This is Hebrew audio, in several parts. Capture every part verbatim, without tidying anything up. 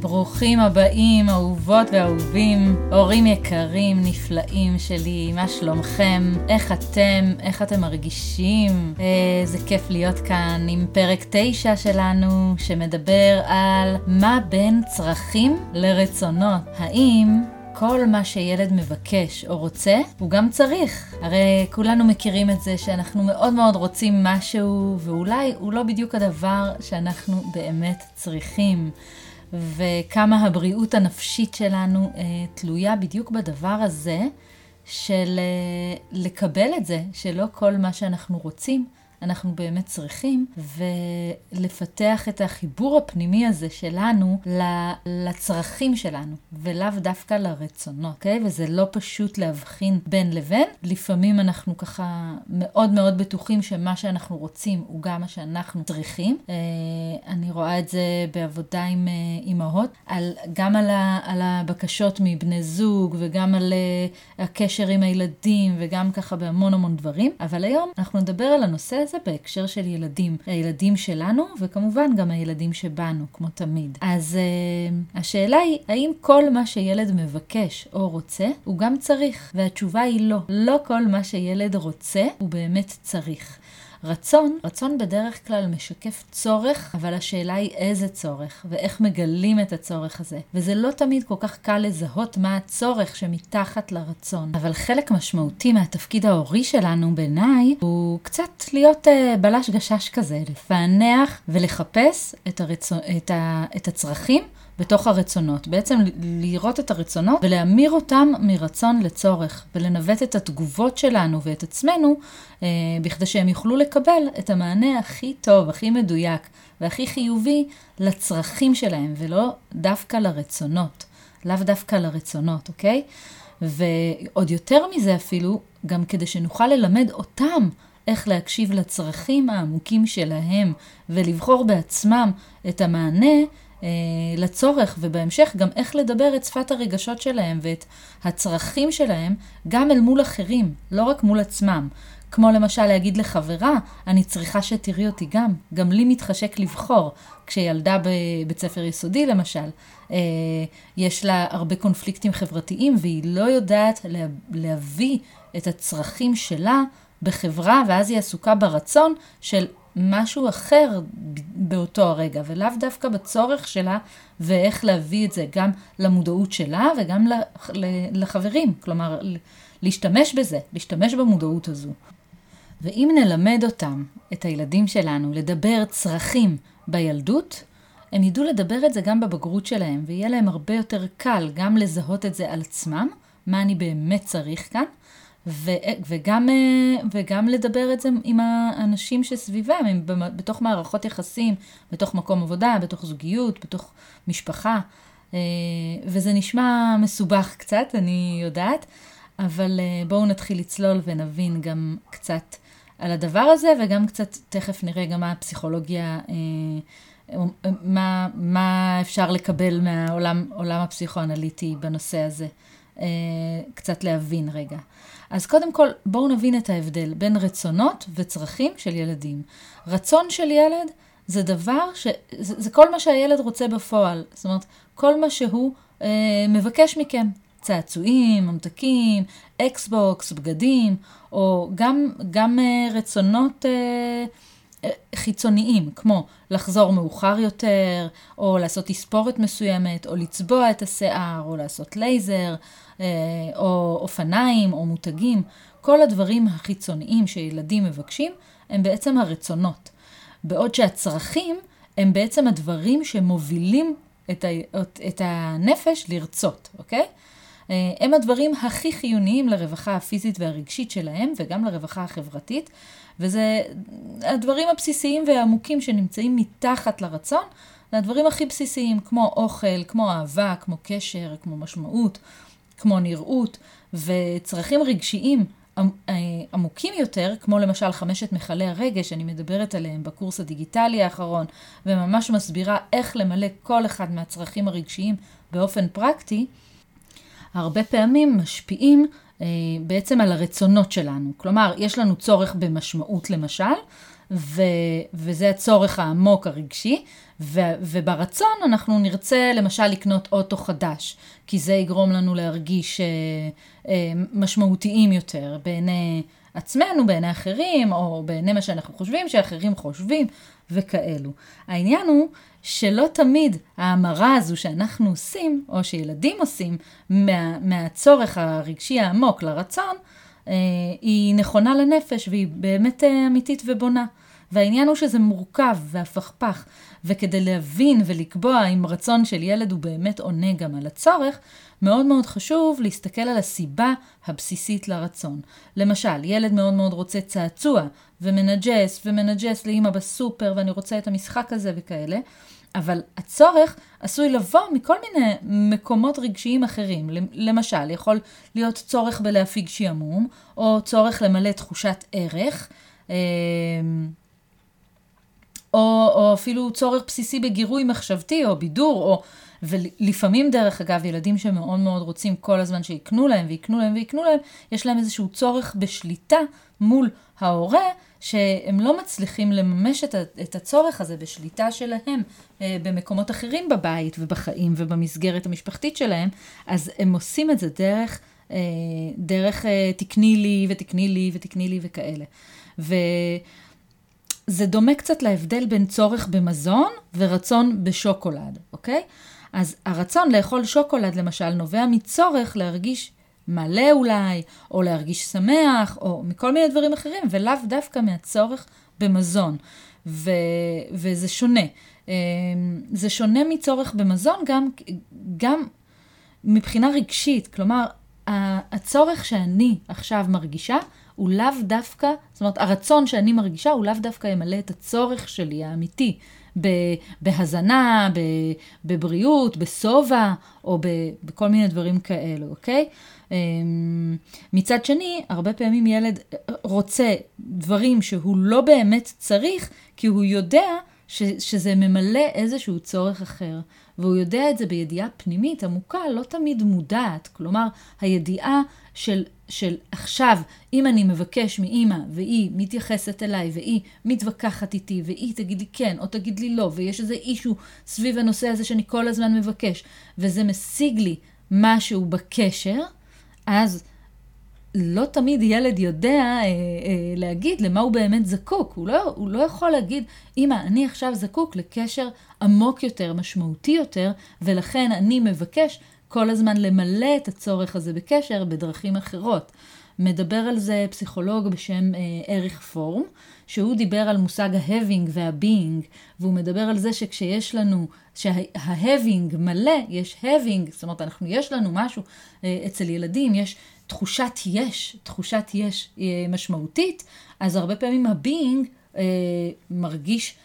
ברוכים הבאים, אהובות ואהובים, הורים יקרים, נפלאים שלי, מה שלומכם? איך אתם? איך אתם מרגישים? איזה כיף להיות כאן עם פרק תשע שלנו, שמדבר על מה בין צרכים לרצונות. האם כל מה שילד מבקש או רוצה, הוא גם צריך. הרי כולנו מכירים את זה שאנחנו מאוד מאוד רוצים משהו, ואולי הוא לא בדיוק הדבר שאנחנו באמת צריכים. וכמה הבריאות הנפשית שלנו אה, תלויה בדיוק בדבר הזה של אה, לקבל את זה, שלא כל מה שאנחנו רוצים אנחנו באמת צריכים, ולפתח את החיבור הפנימי הזה שלנו לצרכים שלנו, ולאו דווקא לרצונות, אוקיי? וזה לא פשוט להבחין בין לבין. לפעמים אנחנו ככה מאוד מאוד בטוחים שמה שאנחנו רוצים הוא גם מה שאנחנו צריכים. אני רואה את זה בעבודה עם אמהות, גם על הבקשות מבני זוג, וגם על הקשר עם הילדים, וגם ככה בהמון המון דברים. אבל היום אנחנו נדבר על הנושא הזה בהקשר של ילדים, הילדים שלנו וכמובן גם הילדים שבנו, כמו תמיד. אז uh, השאלה היא, האם כל מה שילד מבקש או רוצה, הוא גם צריך? והתשובה היא לא. לא כל מה שילד רוצה, הוא באמת צריך. רצון, רצון בדרך כלל משקף צורך, אבל השאלה היא איזה צורך, ואיך מגלים את הצורך הזה. וזה לא תמיד כל כך קל לזהות מה הצורך שמתחת לרצון. אבל חלק משמעותי מהתפקיד ההורי שלנו בעיניי, הוא קצת להיות uh, בלש גשש כזה, לפענח ולחפש את, הרצון, את, ה, את הצרכים, בתוך הרצונות. בעצם לראות את הרצונות ולהמיר אותם מרצון לצורך, ולנווט את התגובות שלנו ואת עצמנו, אה, בכדי שהם יוכלו לקבל את המענה הכי טוב, הכי מדויק והכי חיובי לצרכים שלהם, ולא דווקא לרצונות. לאו דווקא לרצונות, אוקיי? ועוד יותר מזה אפילו, גם כדי שנוכל ללמד אותם איך להקשיב לצרכים העמוקים שלהם, ולבחור בעצמם את המענה, לצורך, ובהמשך גם איך לדבר את שפת הרגשות שלהם ואת הצרכים שלהם גם אל מול אחרים, לא רק מול עצמם. כמו למשל להגיד לחברה, אני צריכה שתראי אותי גם, גם לי מתחשק לבחור. כשילדה בבית ספר יסודי למשל, יש לה הרבה קונפליקטים חברתיים והיא לא יודעת להביא את הצרכים שלה בחברה, ואז היא עסוקה ברצון של משהו אחר באותו הרגע, ולאו דווקא בצורך שלה, ואיך להביא את זה גם למודעות שלה וגם לחברים. כלומר, להשתמש בזה, להשתמש במודעות הזו. ואם נלמד אותם, את הילדים שלנו, לדבר צרכים בילדות, הם ידעו לדבר את זה גם בבגרות שלהם, ויהיה להם הרבה יותר קל גם לזהות את זה על עצמם, מה אני באמת צריך כאן, וגם, וגם לדבר את זה עם האנשים שסביבם, הם בתוך מערכות יחסים, בתוך מקום עבודה, בתוך זוגיות, בתוך משפחה. וזה נשמע מסובך קצת, אני יודעת, אבל בואו נתחיל לצלול ונבין גם קצת על הדבר הזה, וגם קצת תכף נראה גם מה הפסיכולוגיה, מה, מה אפשר לקבל מהעולם, עולם הפסיכואנליטי בנושא הזה. קצת להבין רגע. אז קודם כל, בואו נבין את ההבדל בין רצונות וצרכים של ילדים. רצון של ילד זה דבר ש... זה, זה כל מה שהילד רוצה בפועל. זאת אומרת, כל מה שהוא אה, מבקש מכם. צעצועים, ממתקים, אקסבוקס, בגדים, או גם, גם אה, רצונות... אה, חיצוניים, כמו לחזור מאוחר יותר, או לעשות תספורת מסוימת, או לצבוע את השיער, או לעשות לייזר, או אופניים, או מותגים. כל הדברים החיצוניים שילדים מבקשים, הם בעצם הרצונות. בעוד שהצרכים, הם בעצם הדברים שמובילים את, ה- את הנפש לרצות, אוקיי? הם הדברים הכי חיוניים לרווחה הפיזית והרגשית שלהם, וגם לרווחה החברתית, וזה הדברים הבסיסיים והעמוקים שנמצאים מתחת לרצון, זה הדברים הכי בסיסיים, כמו אוכל, כמו אהבה, כמו קשר, כמו משמעות, כמו נראות, וצרכים רגשיים עמוקים יותר, כמו למשל חמשת מיכלי הרגש, אני מדברת עליהם בקורס הדיגיטלי האחרון, וממש מסבירה איך למלא כל אחד מהצרכים הרגשיים באופן פרקטי, הרבה פעמים משפיעים בעצם על הרצונות שלנו. כלומר, יש לנו צורך במשמעות למשל, ו- וזה הצורך העמוק הרגשי, ו- וברצון אנחנו נרצה למשל לקנות אוטו חדש, כי זה יגרום לנו להרגיש אה, אה, משמעותיים יותר בעיני עצמנו, בעיני אחרים, או בעיני מה שאנחנו חושבים, שאחרים חושבים וכאלו. העניין הוא שלא תמיד האמרה הזו שאנחנו עושים, או שילדים עושים, מה, מהצורך הרגשי העמוק לרצון, אה, היא נכונה לנפש, והיא באמת אה, אמיתית ובונה. והעניין הוא שזה מורכב והפכפך, וכדי להבין ולקבוע אם רצון של ילד הוא באמת עונה גם על הצורך, מאוד מאוד חשוב להסתכל על הסיבה הבסיסית לרצון. למשל, ילד מאוד מאוד רוצה צעצוע, ומנג'ס, ומנג'ס לאמא בסופר, ואני רוצה את המשחק הזה וכאלה, אבל הצורך עשוי לבוא מכל מיני מקומות רגשיים אחרים. למשל, יכול להיות צורך בלהפיג שימום, או צורך למלא תחושת ערך, או, או אפילו צורך בסיסי בגירוי מחשבתי או בידור, או, ולפעמים דרך אגב ילדים שמאוד מאוד רוצים כל הזמן שיקנו להם ויקנו להם ויקנו להם, יש להם איזשהו צורך בשליטה מול ההורה, שהם לא מצליחים לממש את הצורך הזה בשליטה שלהם במקומות אחרים בבית ובחיים ובמסגרת המשפחתית שלהם, אז הם עושים את זה דרך, דרך תקני לי ותקני לי ותקני לי וכאלה. ו... זה דומה קצת להבדל בין צורך במזון ורצון בשוקולד, אוקיי? אז הרצון לאכול שוקולד, למשל, נובע מצורך להרגיש מלא אולי, או להרגיש שמח, או מכל מיני דברים אחרים, ולאו דווקא מהצורך במזון. ו- וזה שונה. זה שונה מצורך במזון גם, גם מבחינה רגשית. כלומר, הצורך שאני עכשיו מרגישה, הוא לאו דווקא, זאת אומרת, הרצון שאני מרגישה הוא לאו דווקא ימלא את הצורך שלי האמיתי, בהזנה, בבריאות, בסובה, או בכל מיני דברים כאלו, אוקיי? מצד שני, הרבה פעמים ילד רוצה דברים שהוא לא באמת צריך, כי הוא יודע שזה ממלא איזשהו צורך אחר. והוא יודע את זה בידיעה פנימית עמוקה, לא תמיד מודעת. כלומר, הידיעה של, של עכשיו, אם אני מבקש מאמא, והיא מתייחסת אליי, והיא מתווכחת איתי, והיא תגיד לי כן, או תגיד לי לא, ויש איזה אישו סביב הנושא הזה שאני כל הזמן מבקש, וזה משיג לי משהו בקשר, אז לא תמיד ילד יודע אה, אה, להגיד למה הוא באמת זקוק. הוא לא, הוא לא יכול להגיד, אמא, אני עכשיו זקוק לקשר עמוק יותר, משמעותי יותר, ולכן אני מבקש כל הזמן למלא את הצורך הזה בקשר בדרכים אחרות. מדבר על זה פסיכולוג בשם אה, אריך פורם, שהוא דיבר על מושג ההבינג והביינג, והוא מדבר על זה שכשיש לנו, שההבינג מלא, יש הבינג, זאת אומרת, אנחנו, יש לנו משהו אה, אצל ילדים, יש תחושת יש, תחושת יש משמעותית, אז הרבה פעמים הביינג אה, מרגיש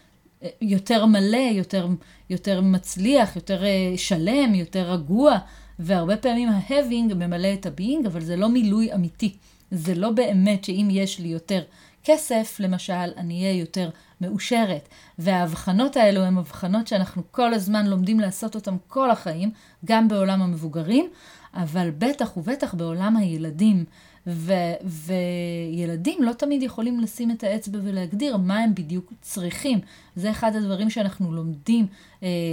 יותר מלא, יותר, יותר מצליח, יותר אה, שלם, יותר רגוע, והרבה פעמים ההבינג ממלא את הביינג, אבל זה לא מילוי אמיתי. זה לא באמת שאם יש לי יותר כסף, למשל, אני אהיה יותר מאושרת. וההבחנות האלו הן הבחנות שאנחנו כל הזמן לומדים לעשות אותן כל החיים, גם בעולם המבוגרים, אבל בטח ובטח בעולם הילדים. ו- וילדים לא תמיד יכולים לשים את האצבע ולהגדיר מה הם בדיוק צריכים. זה אחד הדברים שאנחנו לומדים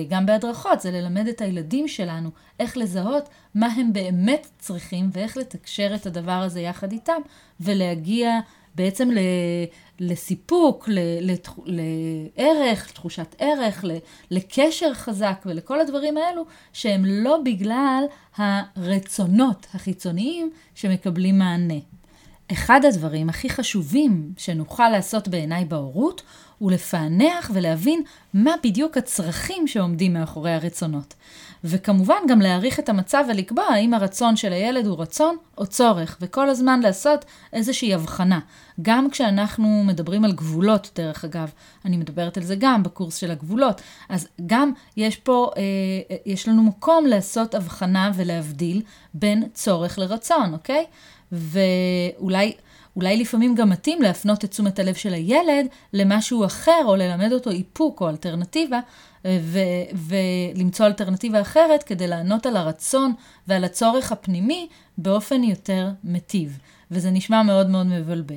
גם בהדרכות, זה ללמד את הילדים שלנו איך לזהות מה הם באמת צריכים ואיך לתקשר את הדבר הזה יחד איתם, ולהגיע בעצם לסיפוק, לערך, לתחושת ערך, לקשר חזק ולכל הדברים האלו, שהם לא בגלל הרצונות החיצוניים שמקבלים מענה. אחד הדברים הכי חשובים שנוכל לעשות בעיניי בהורות, הוא לפענח ולהבין מה בדיוק הצרכים שעומדים מאחורי הרצונות. וכמובן גם להעריך את המצב ולקבוע האם הרצון של הילד הוא רצון או צורך, וכל הזמן לעשות איזושהי הבחנה. גם כשאנחנו מדברים על גבולות, דרך אגב, אני מדברת על זה גם בקורס של הגבולות, אז גם יש פה, אה, יש לנו מקום לעשות הבחנה ולהבדיל בין צורך לרצון, אוקיי? ואולי... אולי לפעמים גם מתאים להפנות את תשומת הלב של הילד למשהו אחר, או ללמד אותו איפוק או אלטרנטיבה, ו- ולמצוא אלטרנטיבה אחרת כדי לענות על הרצון ועל הצורך הפנימי באופן יותר מטיב. וזה נשמע מאוד מאוד מבלבל.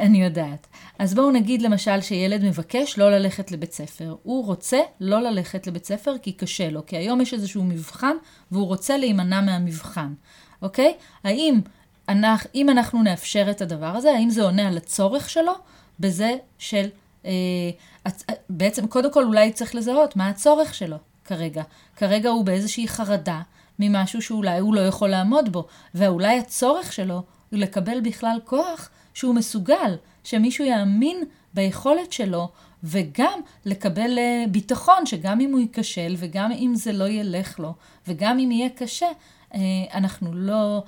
אני יודעת. אז בואו נגיד למשל שילד מבקש לא ללכת לבית ספר. הוא רוצה לא ללכת לבית ספר כי קשה לו, כי היום יש איזשהו מבחן והוא רוצה להימנע מהמבחן. אוקיי? האם אנחנו, אם אנחנו נאפשר את הדבר הזה, האם זה עונה על הצורך שלו? בזה של, אה, בעצם קודם כל אולי צריך לזהות מה הצורך שלו כרגע. כרגע הוא באיזושהי חרדה ממשהו שאולי הוא לא יכול לעמוד בו, ואולי הצורך שלו הוא לקבל בכלל כוח שהוא מסוגל, שמישהו יאמין ביכולת שלו, וגם לקבל ביטחון שגם אם הוא ייכשל, וגם אם זה לא ילך לו, וגם אם יהיה קשה, אנחנו לא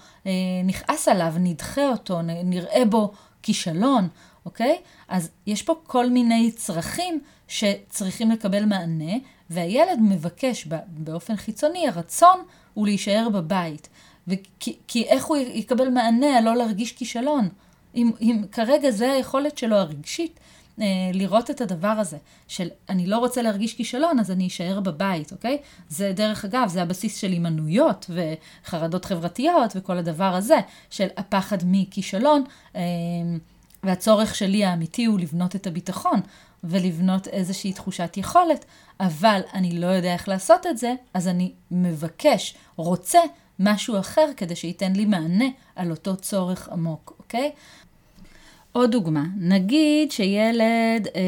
נכעס עליו, נדחה אותו, נראה בו כישלון, אוקיי? אז יש פה כל מיני צרכים שצריכים לקבל מענה, והילד מבקש באופן חיצוני, הרצון הוא להישאר בבית, וכי, כי איך הוא יקבל מענה, לא להרגיש כישלון? אם, אם כרגע זה היכולת שלו הרגשית, אה, לראות את הדבר הזה, של אני לא רוצה להרגיש כישלון, אז אני אשאר בבית, אוקיי? זה דרך אגב, זה הבסיס של אימנויות וחרדות חברתיות וכל הדבר הזה, של הפחד מכישלון, אה, והצורך שלי האמיתי הוא לבנות את הביטחון, ולבנות איזושהי תחושת יכולת, אבל אני לא יודע איך לעשות את זה, אז אני מבקש, רוצה משהו אחר כדי שייתן לי מענה על אותו צורך עמוק, אוקיי? עוד דוגמה, נגיד שילד אה,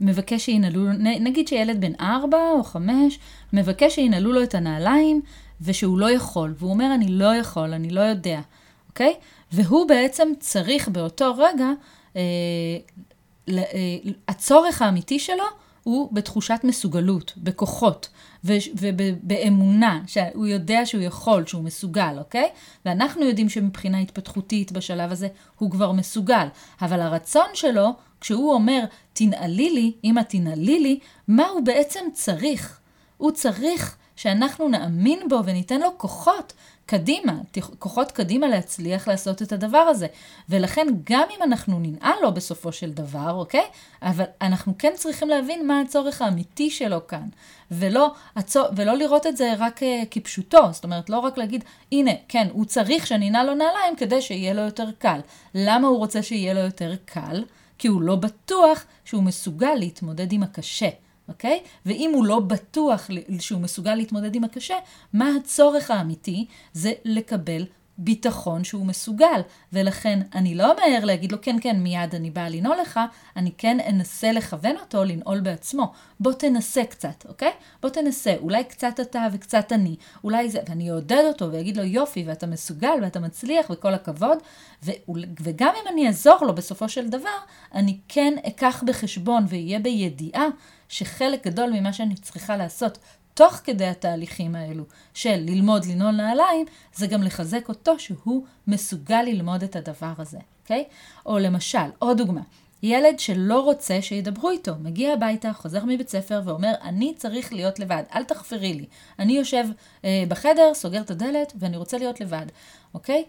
מבקש שינעלו, נגיד שילד בן ארבע או חמש, מבקש שינעלו לו את הנעליים, ושהוא לא יכול, והוא אומר אני לא יכול, אני לא יודע, אוקיי? והוא בעצם צריך באותו רגע, אה, הצורך האמיתי שלו הוא בתחושת מסוגלות, בכוחות ובאמונה, שהוא יודע שהוא יכול, שהוא מסוגל, אוקיי? ואנחנו יודעים שמבחינה התפתחותית בשלב הזה הוא כבר מסוגל, אבל הרצון שלו, כשהוא אומר תנעלי לי, אמא תנעלי לי, מה הוא בעצם צריך? הוא צריך שאנחנו נאמין בו וניתן לו כוחות קדימה, כוחות קדימה להצליח לעשות את הדבר הזה. ולכן גם אם אנחנו ננעל לו בסופו של דבר, אוקיי? אבל אנחנו כן צריכים להבין מה הצורך האמיתי שלו כאן. ולא, ולא לראות את זה רק כפשוטו. זאת אומרת, לא רק להגיד, הנה, כן, הוא צריך שננעל לו נעליים כדי שיהיה לו יותר קל. למה הוא רוצה שיהיה לו יותר קל? כי הוא לא בטוח שהוא מסוגל להתמודד עם הקשה. אוקיי? ואם הוא לא בטוח שהוא מסוגל להתמודד עם הקשה, מה הצורך האמיתי? זה לקבל ביטחון שהוא מסוגל. ולכן אני לא מהר להגיד לו, כן, כן, מיד אני באה לנעול לך, אני כן אנסה לכוון אותו לנעול בעצמו. בוא תנסה קצת, אוקיי? בוא תנסה, אולי קצת אתה וקצת אני, אולי זה, ואני אעודד אותו ואגיד לו, יופי, ואתה מסוגל ואתה מצליח וכל הכבוד, ו... וגם אם אני אעזור לו בסופו של דבר, אני כן אקח בחשבון ויהיה בידיעה, שחלק גדול ממה שאני צריכה לעשות תוך כדי התהליכים האלו של ללמוד לנעול נעליים, זה גם לחזק אותו שהוא מסוגל ללמוד את הדבר הזה, אוקיי? או למשל, עוד דוגמה, ילד שלא רוצה שידברו איתו, מגיע הביתה, חוזר מבית ספר ואומר, אני צריך להיות לבד, אל תחפרי לי. אני יושב אה, בחדר, סוגר את הדלת ואני רוצה להיות לבד, אוקיי?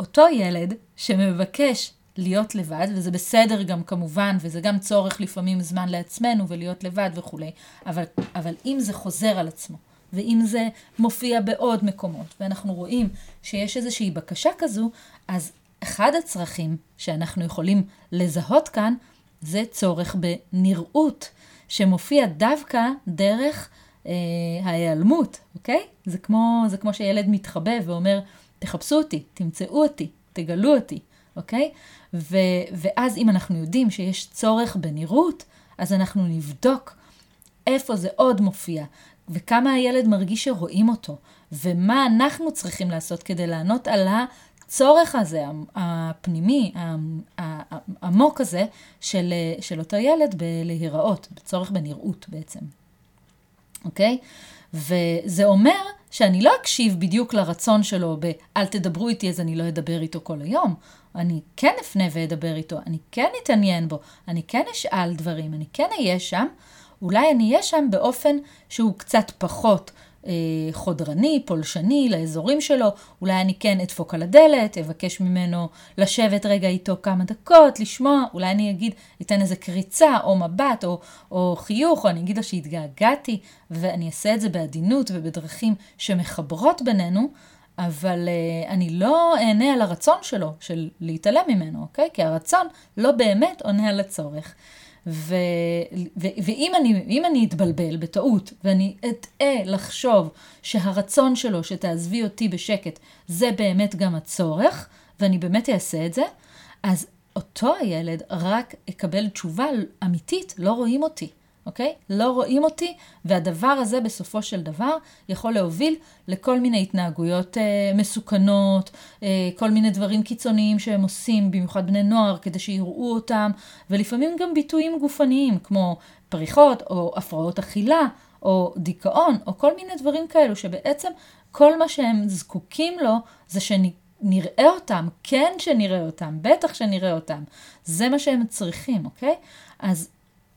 אותו ילד שמבקש להיות לבד, וזה בסדר גם כמובן, וזה גם צורך לפעמים זמן לעצמנו ולהיות לבד וכו'. אבל, אבל אם זה חוזר על עצמו, ואם זה מופיע בעוד מקומות, ואנחנו רואים שיש איזושהי בקשה כזו, אז אחד הצרכים שאנחנו יכולים לזהות כאן, זה צורך בנראות, שמופיע דווקא דרך אה, ההיעלמות, אוקיי? זה כמו, זה כמו שילד מתחבא ואומר, תחפשו אותי, תמצאו אותי, תגלו אותי. אוקיי? ו, ואז אם אנחנו יודעים שיש צורך בנראות, אז אנחנו נבדוק איפה זה עוד מופיע, וכמה הילד מרגיש שרואים אותו, ומה אנחנו צריכים לעשות כדי לענות על הצורך הזה, הפנימי, העמוק הזה, של, של אותו ילד בלהיראות, בצורך בנראות בעצם. אוקיי? וזה אומר שאני לא אקשיב בדיוק לרצון שלו ב"אל תדברו איתי" אז אני לא אדבר איתו כל היום. אני כן אפנה ואדבר איתו, אני כן אתעניין בו, אני כן אשאל דברים, אני כן אהיה שם. אולי אני אהיה שם באופן שהוא קצת פחות אה, חודרני, פולשני לאזורים שלו. אולי אני כן אדפוק על הדלת, אבקש ממנו לשבת רגע איתו כמה דקות, לשמוע. אולי אני אגיד, אתן איזה קריצה או מבט או, או חיוך, או אני אגיד לה שהתגעגעתי, ואני אעשה את זה בעדינות ובדרכים שמחברות בינינו. אבל uh, אני לא אענה על הרצון שלו, של להתעלם ממנו, אוקיי? כי הרצון לא באמת עונה על הצורך. ו- ו- ואם אני, אם אני אתבלבל בטעות, ואני אתעה לחשוב שהרצון שלו, שתעזבי אותי בשקט, זה באמת גם הצורך, ואני באמת אעשה את זה, אז אותו הילד רק יקבל תשובה אמיתית, לא רואים אותי. אוקיי? לא רואים אותי, והדבר הזה בסופו של דבר יכול להוביל לכל מיני התנהגויות אה, מסוכנות, אה, כל מיני דברים קיצוניים שהם עושים, במיוחד בני נוער, כדי שיראו אותם, ולפעמים גם ביטויים גופניים, כמו פריחות, או הפרעות אכילה, או דיכאון, או כל מיני דברים כאלו, שבעצם כל מה שהם זקוקים לו, זה שנראה אותם, כן שנראה אותם, בטח שנראה אותם, זה מה שהם צריכים, אוקיי? אז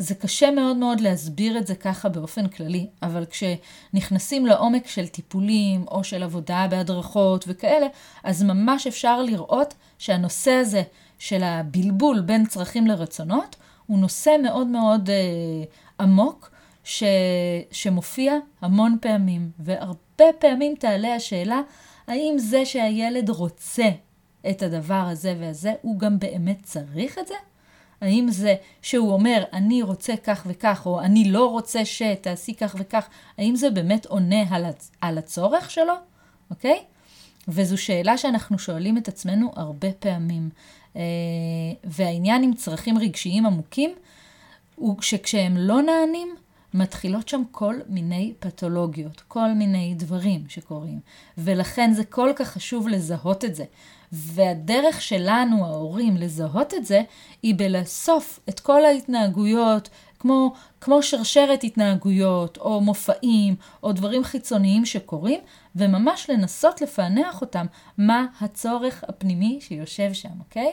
זה קשה מאוד מאוד להסביר את זה ככה באופן כללי, אבל כשנכנסים לעומק של טיפולים או של עבודה בהדרכות וכאלה, אז ממש אפשר לראות שהנושא הזה של הבלבול בין צרכים לרצונות, הוא נושא מאוד מאוד אה, עמוק, ש... שמופיע המון פעמים, והרבה פעמים תעלה השאלה, האם זה שהילד רוצה את הדבר הזה והזה, הוא גם באמת צריך את זה? האם זה שהוא אומר, אני רוצה כך וכך, או אני לא רוצה שתעשי כך וכך, האם זה באמת עונה על הצורך שלו? אוקיי? וזו שאלה שאנחנו שואלים את עצמנו הרבה פעמים. והעניין עם צרכים רגשיים עמוקים, הוא שכשהם לא נענים, מתחילות שם כל מיני פתולוגיות, כל מיני דברים שקורים. ולכן זה כל כך חשוב לזהות את זה. והדרך שלנו, ההורים, לזהות את זה, היא בלאסוף את כל ההתנהגויות, כמו, כמו שרשרת התנהגויות, או מופעים, או דברים חיצוניים שקורים, וממש לנסות לפענח אותם, מה הצורך הפנימי שיושב שם, אוקיי?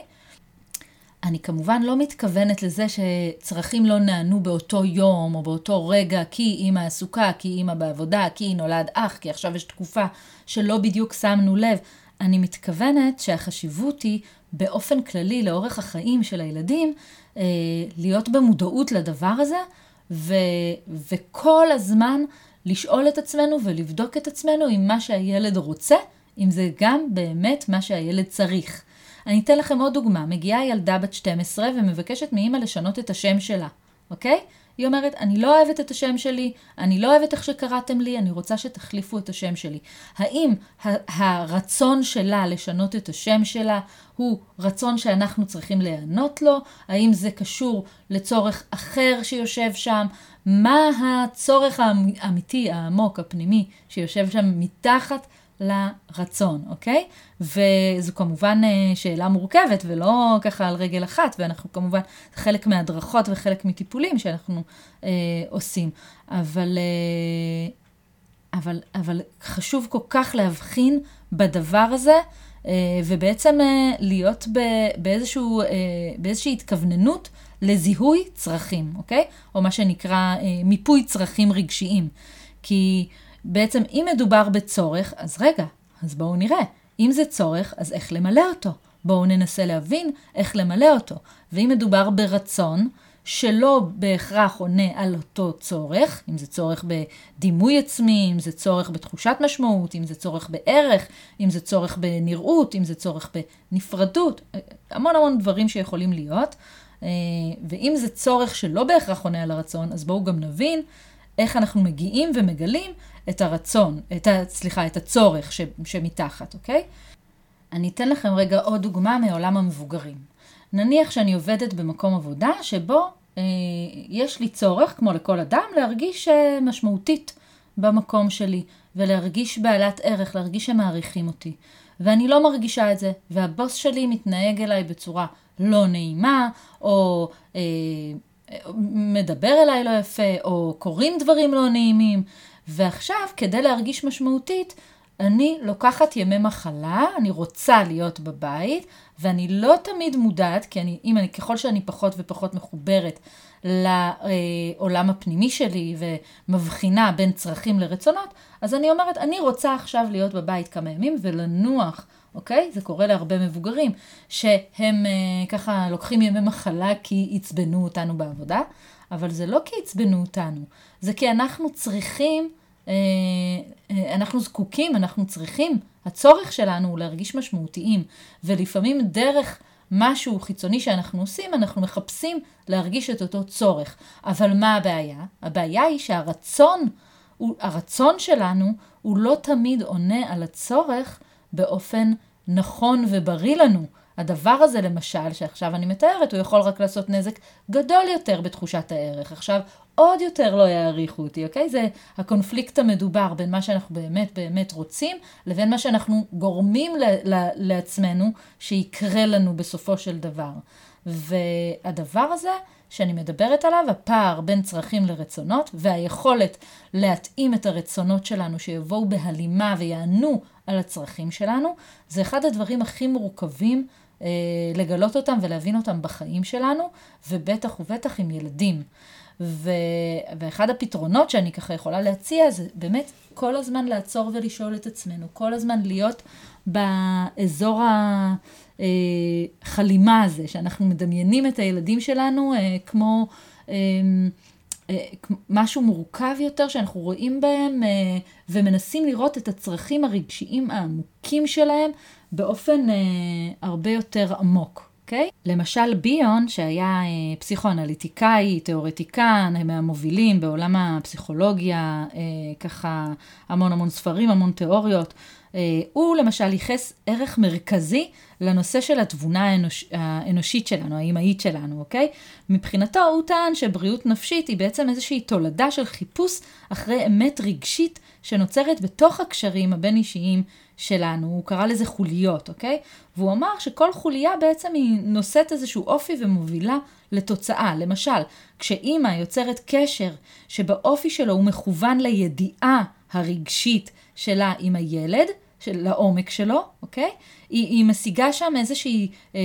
אני כמובן לא מתכוונת לזה שצרכים לא נענו באותו יום או באותו רגע, כי אימא עסוקה, כי אימא בעבודה, כי נולד אח, כי עכשיו יש תקופה שלא בדיוק שמנו לב. אני מתכוונת שהחשיבות היא באופן כללי לאורך החיים של הילדים, אה, להיות במודעות לדבר הזה, ו, וכל הזמן לשאול את עצמנו ולבדוק את עצמנו אם מה שהילד רוצה, אם זה גם באמת מה שהילד צריך. אני אתן לכם עוד דוגמה. מגיעה ילדה בת שתים עשרה ומבקשת מאמא לשנות את השם שלה, אוקיי? היא אומרת, אני לא אוהבת את השם שלי, אני לא אוהבת איך שקראתם לי, אני רוצה שתחליפו את השם שלי. האם הרצון שלה לשנות את השם שלה הוא רצון שאנחנו צריכים להיענות לו? האם זה קשור לצורך אחר שיושב שם? מה הצורך האמיתי, העמוק, הפנימי, שיושב שם מתחת לרצון, אוקיי? וזו כמובן שאלה מורכבת ולא ככה על רגל אחת, ואנחנו כמובן חלק מהדרכות וחלק מטיפולים שאנחנו אה, עושים, אבל, אה, אבל, אבל חשוב כל כך להבחין בדבר הזה, אה, ובעצם אה, להיות ב, באיזשהו, אה, באיזושהי התכווננות לזיהוי צרכים, אוקיי? או מה שנקרא אה, מיפוי צרכים רגשיים, כי בעצם אם מדובר בצורך, אז רגע, אז בואו נראה. אם זה צורך, אז איך למלא אותו? בואו ננסה להבין איך למלא אותו. ואם מדובר ברצון שלא בהכרח עונה על אותו צורך, אם זה צורך בדימוי עצמי, אם זה צורך בתחושת משמעות, אם זה צורך בערך, אם זה צורך בנראות, אם זה צורך בנפרדות, המון המון דברים שיכולים להיות. ואם זה צורך שלא בהכרח עונה על הרצון, אז בואו גם נבין איך אנחנו מגיעים ומגלים את הרצון, את ה, סליחה, את הצורך ש, שמתחת, אוקיי? אני אתן לכם רגע עוד דוגמה מעולם המבוגרים. נניח שאני עובדת במקום עבודה שבו אה, יש לי צורך, כמו לכל אדם, להרגיש אה, משמעותית במקום שלי, ולהרגיש בעלת ערך, להרגיש שמעריכים אותי. ואני לא מרגישה את זה, והבוס שלי מתנהג אליי בצורה לא נעימה, או אה, מדבר אליי לא יפה, או קוראים דברים לא נעימים, ועכשיו, כדי להרגיש משמעותית, אני לוקחת ימי מחלה, אני רוצה להיות בבית, ואני לא תמיד מודעת, כי אני, אם אני, ככל שאני פחות ופחות מחוברת לעולם הפנימי שלי, ומבחינה בין צרכים לרצונות, אז אני אומרת, אני רוצה עכשיו להיות בבית כמה ימים ולנוח, אוקיי? זה קורה להרבה מבוגרים, שהם אה, ככה לוקחים ימי מחלה כי יצבנו אותנו בעבודה, אבל זה לא כי יצבנו אותנו, זה כי אנחנו צריכים אנחנו זקוקים, אנחנו צריכים, הצורך שלנו הוא להרגיש משמעותיים, ולפעמים דרך משהו חיצוני שאנחנו עושים, אנחנו מחפשים להרגיש את אותו צורך. אבל מה הבעיה? הבעיה היא שהרצון, הרצון שלנו הוא לא תמיד עונה על הצורך באופן נכון ובריא לנו. הדבר הזה למשל, שעכשיו אני מתארת, הוא יכול רק לעשות נזק גדול יותר בתחושת הערך. עכשיו עוד יותר לא יעריכו אותי, אוקיי? זה הקונפליקט המדובר בין מה שאנחנו באמת באמת רוצים, לבין מה שאנחנו גורמים לעצמנו שיקרה לנו בסופו של דבר. והדבר הזה שאני מדברת עליו, הפער בין צרכים לרצונות, והיכולת להתאים את הרצונות שלנו שיבואו בהלימה ויענו על הצרכים שלנו, זה אחד הדברים הכי מורכבים אה, לגלות אותם ולהבין אותם בחיים שלנו, ובטח ובטח עם ילדים. ו... ואחד הפתרונות שאני ככה יכולה להציע, זה באמת כל הזמן לעצור ולשאול את עצמנו, כל הזמן להיות באזור ה... חלימה הזה, שאנחנו מדמיינים את הילדים שלנו כמו משהו מורכב יותר, שאנחנו רואים בהם ומנסים לראות את הצרכים הרגשיים העמוקים שלהם באופן הרבה יותר עמוק. Okay? למשל ביון, שהיה פסיכואנליטיקאי, תיאורטיקן, מהמובילים בעולם הפסיכולוגיה, ככה המון המון ספרים, המון תיאוריות, הוא למשל ייחס ערך מרכזי לנושא של התבונה האנוש... האנושית שלנו, האימהית שלנו, אוקיי? מבחינתו הוא טען שבריאות נפשית היא בעצם איזושהי תולדה של חיפוש אחרי אמת רגשית שנוצרת בתוך הקשרים הבין אישיים שלנו. הוא קרא לזה חוליות, אוקיי? והוא אמר שכל חוליה בעצם היא נושאת איזשהו אופי ומובילה לתוצאה. למשל, כשאימא יוצרת קשר שבאופי שלו הוא מכוון לידיעה הרגשית שלה עם הילד, של העומק שלו, אוקיי? היא, היא משיגה שם איזושהי אה,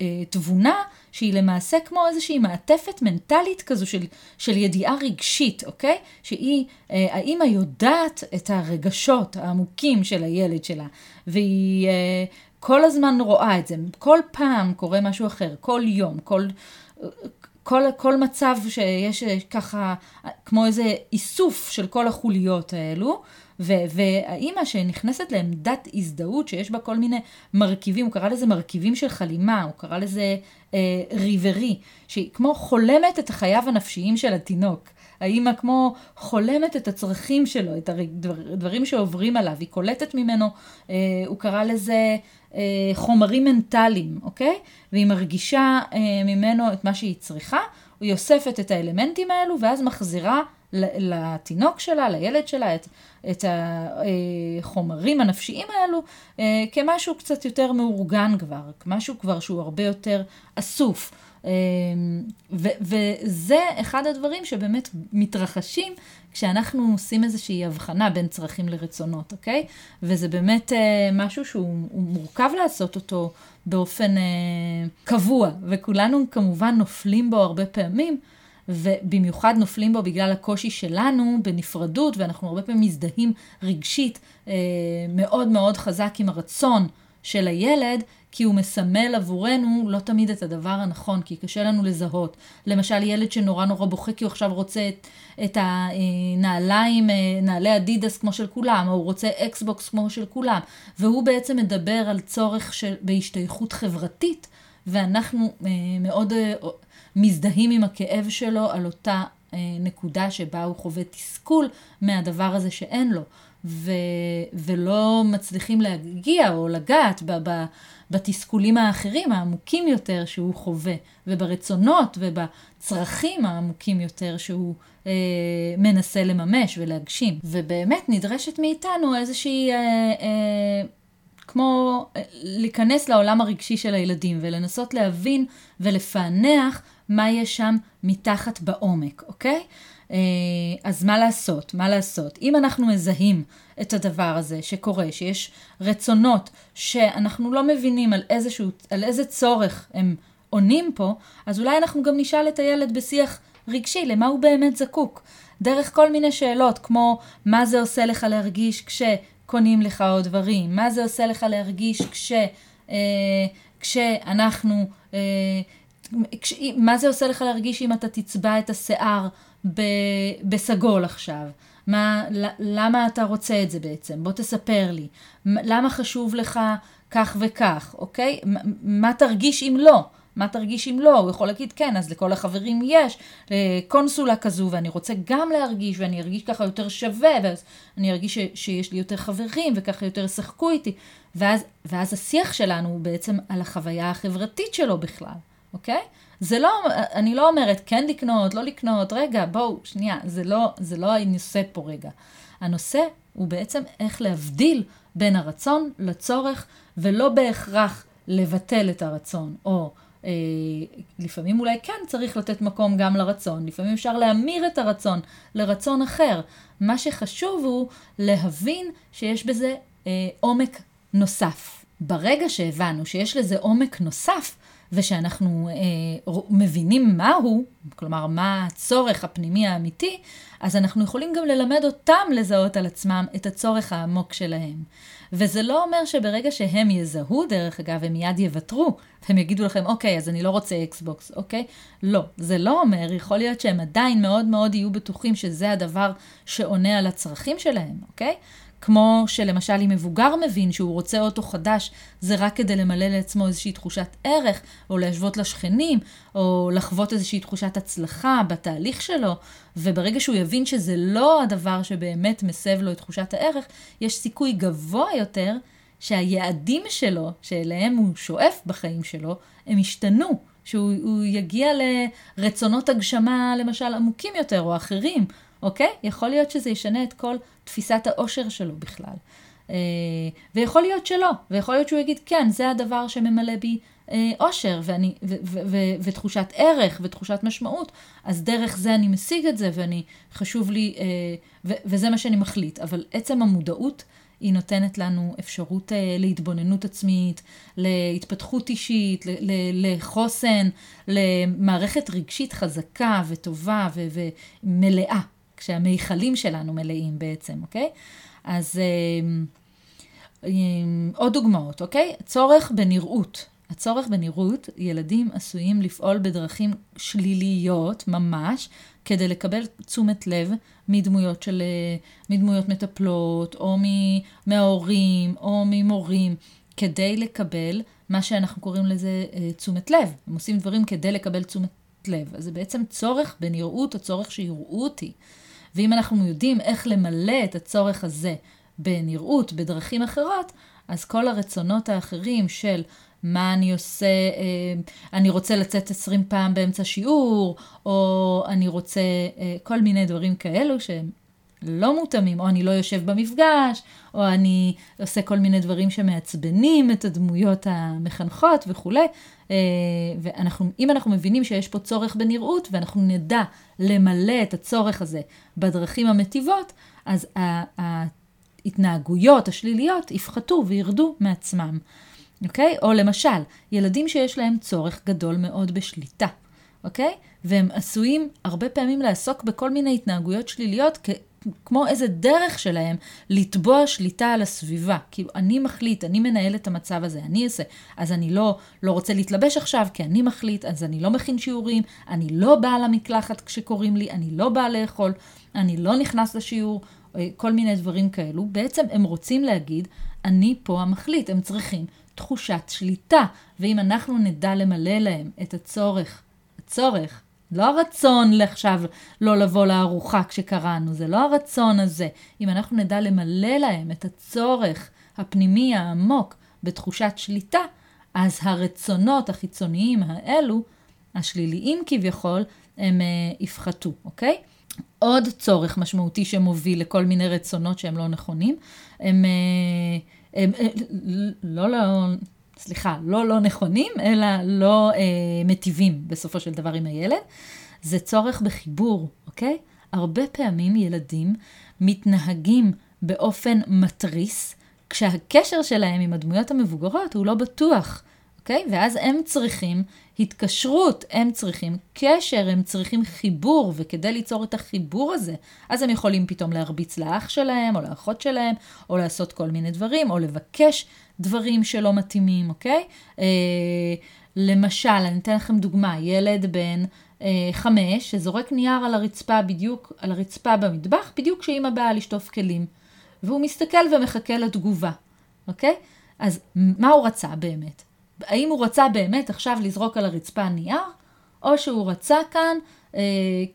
אה, תבונה שהיא למעשה כמו איזושהי מעטפת מנטלית כזו של, של ידיעה רגשית, אוקיי? שהיא, אה, האמא יודעת את הרגשות העמוקים של הילד שלה, והיא אה, כל הזמן רואה את זה, כל פעם קורה משהו אחר, כל יום, כל... כל, כל מצב שיש ככה, כמו איזה איסוף של כל החוליות האלו, ו- והאימא שנכנסת לעמדת הזדהות, שיש בה כל מיני מרכיבים, הוא קרא לזה מרכיבים של חלימה, הוא קרא לזה אה, ריברי, שהיא כמו חולמת את החייו הנפשיים של התינוק. האימא כמו חולמת את הצרכים שלו, את הדברים שעוברים עליו, היא קולטת ממנו, אה, הוא קרא לזה אה, חומרים מנטליים, אוקיי? והיא מרגישה אה, ממנו את מה שהיא צריכה, היא אוספת את האלמנטים האלו, ואז מחזירה לתינוק שלה, לילד שלה, את, את החומרים הנפשיים האלו, אה, כמשהו קצת יותר מאורגן כבר, משהו כבר שהוא הרבה יותר אסוף. ו- וזה אחד הדברים שבאמת מתרחשים כשאנחנו עושים איזושהי הבחנה בין צרכים לרצונות, אוקיי? וזה באמת אה, משהו שהוא מורכב לעשות אותו באופן אה, קבוע, וכולנו כמובן נופלים בו הרבה פעמים, ובמיוחד נופלים בו בגלל הקושי שלנו בנפרדות, ואנחנו הרבה פעמים מזדהים רגשית אה, מאוד מאוד חזק עם הרצון של הילד, כי הוא מסמל עבורנו לא תמיד את הדבר הנכון, כי קשה לנו לזהות. למשל, ילד שנורא נורא בוכה, כי הוא עכשיו רוצה את, את הנעליים, נעלי אדידס כמו של כולם, או הוא רוצה אקסבוקס כמו של כולם, והוא בעצם מדבר על צורך של, בהשתייכות חברתית, ואנחנו מאוד מזדהים עם הכאב שלו על אותה נקודה שבה הוא חווה תסכול מהדבר הזה שאין לו. ו... ולא מצליחים להגיע או לגעת ב... ב... בתסכולים האחרים העמוקים יותר שהוא חווה, וברצונות ובצרכים העמוקים יותר שהוא אה, מנסה לממש ולהגשים. ובאמת נדרשת מאיתנו איזושהי, אה, אה, כמו אה, להיכנס לעולם הרגשי של הילדים, ולנסות להבין ולפענח מה יש שם מתחת בעומק, אוקיי? אז מה לעשות? מה לעשות? אם אנחנו מזהים את הדבר הזה שקורה, שיש רצונות שאנחנו לא מבינים על איזשהו, על איזה צורך הם עונים פה, אז אולי אנחנו גם נשאל את הילד בשיח רגשי, למה הוא באמת זקוק? דרך כל מיני שאלות, כמו מה זה עושה לך להרגיש כשקונים לך עוד דברים? מה זה עושה לך להרגיש כש, אה, כשאנחנו, אה, כש, מה זה עושה לך להרגיש אם אתה תצבע את השיער בסגול עכשיו? מה, למה אתה רוצה את זה בעצם? בוא תספר לי. למה חשוב לך כך וכך, אוקיי? מה תרגיש אם לא? מה תרגיש אם לא? הוא יכול להגיד כן, אז לכל החברים יש קונסולה כזו, ואני רוצה גם להרגיש, ואני ארגיש ככה יותר שווה, ואז אני ארגיש ש, שיש לי יותר חברים, וככה יותר שחקו איתי. ואז, ואז השיח שלנו הוא בעצם על החוויה החברתית שלו בכלל, אוקיי? זה לא, אני לא אומרת, כן לקנות, לא לקנות, רגע, בואו, שנייה, זה לא, זה לא הנושא פה רגע. הנושא הוא בעצם איך להבדיל בין הרצון לצורך, ולא בהכרח לבטל את הרצון, או אה, לפעמים אולי כן צריך לתת מקום גם לרצון, לפעמים אפשר להמיר את הרצון לרצון אחר. מה שחשוב הוא להבין שיש בזה אה, עומק נוסף. ברגע שהבנו שיש לזה עומק נוסף, ושאנחנו אה, מבינים מהו, כלומר מה הצורך הפנימי האמיתי, אז אנחנו יכולים גם ללמד אותם לזהות על עצמם את הצורך העמוק שלהם. וזה לא אומר שברגע שהם יזהו, דרך אגב, הם מיד יוותרו, והם יגידו לכם, אוקיי, אז אני לא רוצה אקסבוקס, אוקיי? לא, זה לא אומר, יכול להיות שהם עדיין מאוד מאוד יהיו בטוחים שזה הדבר שעונה על הצרכים שלהם, אוקיי? כמו שלמשל אם מבוגר מבין שהוא רוצה אוטו חדש, זה רק כדי למלא לעצמו איזושהי תחושת ערך, או להשוות לשכנים, או לחוות איזושהי תחושת הצלחה בתהליך שלו, וברגע שהוא יבין שזה לא הדבר שבאמת מסב לו את תחושת הערך, יש סיכוי גבוה יותר שהיעדים שלו, שאליהם הוא שואף בחיים שלו, הם השתנו, שהוא יגיע לרצונות הגשמה למשל עמוקים יותר או אחרים, אוקיי? יכול להיות שזה ישנה את כל תפיסת האושר שלו בכלל. אה, ויכול להיות שלא, ויכול להיות שהוא יגיד, כן, זה הדבר שממלא בי אה, אושר, ואני, ו, ו, ו, ותחושת ערך, ותחושת משמעות, אז דרך זה אני משיג את זה, ואני חשוב לי, אה, ו, וזה מה שאני מחליט. אבל עצם המודעות, היא נותנת לנו אפשרות אה, להתבוננות עצמית, להתפתחות אישית, ל, ל, לחוסן, למערכת רגשית חזקה וטובה ו, ומלאה. כשהמיכלים שלנו מלאים בעצם, אוקיי? אז אה, אה, עוד דוגמאות, אוקיי? צורך בנראות. הצורך בנראות, ילדים עשויים לפעול בדרכים שליליות ממש, כדי לקבל תשומת לב מדמויות של, מדמויות מטפלות, או מההורים, או ממורים, כדי לקבל מה שאנחנו קוראים לזה אה, תשומת לב. הם עושים דברים כדי לקבל תשומת לב. אז זה בעצם צורך בנראות, או צורך שיראו אותי. ואם אנחנו יודעים איך למלא את הצורך הזה בנראות, בדרכים אחרות, אז כל הרצונות האחרים של מה אני עושה, אני רוצה לצאת עשרים פעם באמצע שיעור, או אני רוצה כל מיני דברים כאלו שהם לא מותאמים, או אני לא יושב במפגש, או אני עושה כל מיני דברים שמעצבנים את הדמויות המחנכות וכו'. ואנחנו, אם אנחנו מבינים שיש פה צורך בנראות, ואנחנו נדע למלא את הצורך הזה בדרכים המטיבות, אז ההתנהגויות השליליות יפחתו וירדו מעצמם. אוקיי? או למשל, ילדים שיש להם צורך גדול מאוד בשליטה. אוקיי? והם עשויים הרבה פעמים לעסוק בכל מיני התנהגויות שליליות כ... כמו איזה דרך שלהם לטבוע שליטה על הסביבה. כאילו, אני מחליט, אני מנהל את המצב הזה, אני אעשה, אז אני לא, לא רוצה להתלבש עכשיו, כי אני מחליט, אז אני לא מכין שיעורים, אני לא באה למקלחת כשקוראים לי, אני לא באה לאכול, אני לא נכנס לשיעור, כל מיני דברים כאלו. בעצם הם רוצים להגיד, אני פה המחליט, הם צריכים תחושת שליטה, ואם אנחנו נדע למלא להם את הצורך, הצורך, לא הרצון לעכשיו לא לבוא לארוחה כשקראנו, זה לא הרצון הזה. אם אנחנו נדע למלא להם את הצורך הפנימי העמוק בתחושת שליטה, אז הרצונות החיצוניים האלו, השליליים כביכול, הם uh, יפחתו, אוקיי? עוד צורך משמעותי שמוביל לכל מיני רצונות שהם לא נכונים, הם, uh, הם uh, לא... לא סליחה, לא לא נכונים, אלא לא אה, מטיבים בסופו של דבר עם הילד. זה צורך בחיבור, אוקיי? הרבה פעמים ילדים מתנהגים באופן מטריס, כשהקשר שלהם עם הדמויות המבוגרות הוא לא בטוח, אוקיי? ואז הם צריכים התקשרות, הם צריכים קשר, הם צריכים חיבור, וכדי ליצור את החיבור הזה, אז הם יכולים פתאום להרביץ לאח שלהם, או לאחות שלהם, או לעשות כל מיני דברים, או לבקש דברים שלא מתאימים, אוקיי? אה, למשל, אני אתן לכם דוגמה, ילד בן חמש, שזורק נייר על הרצפה בדיוק, על הרצפה במטבח, בדיוק כשאמא באה לשטוף כלים. והוא מסתכל ומחכה לתגובה. אוקיי? אז מה הוא רצה באמת? האם הוא רצה באמת עכשיו לזרוק על הרצפה נייר, או שהוא רצה כאן אה,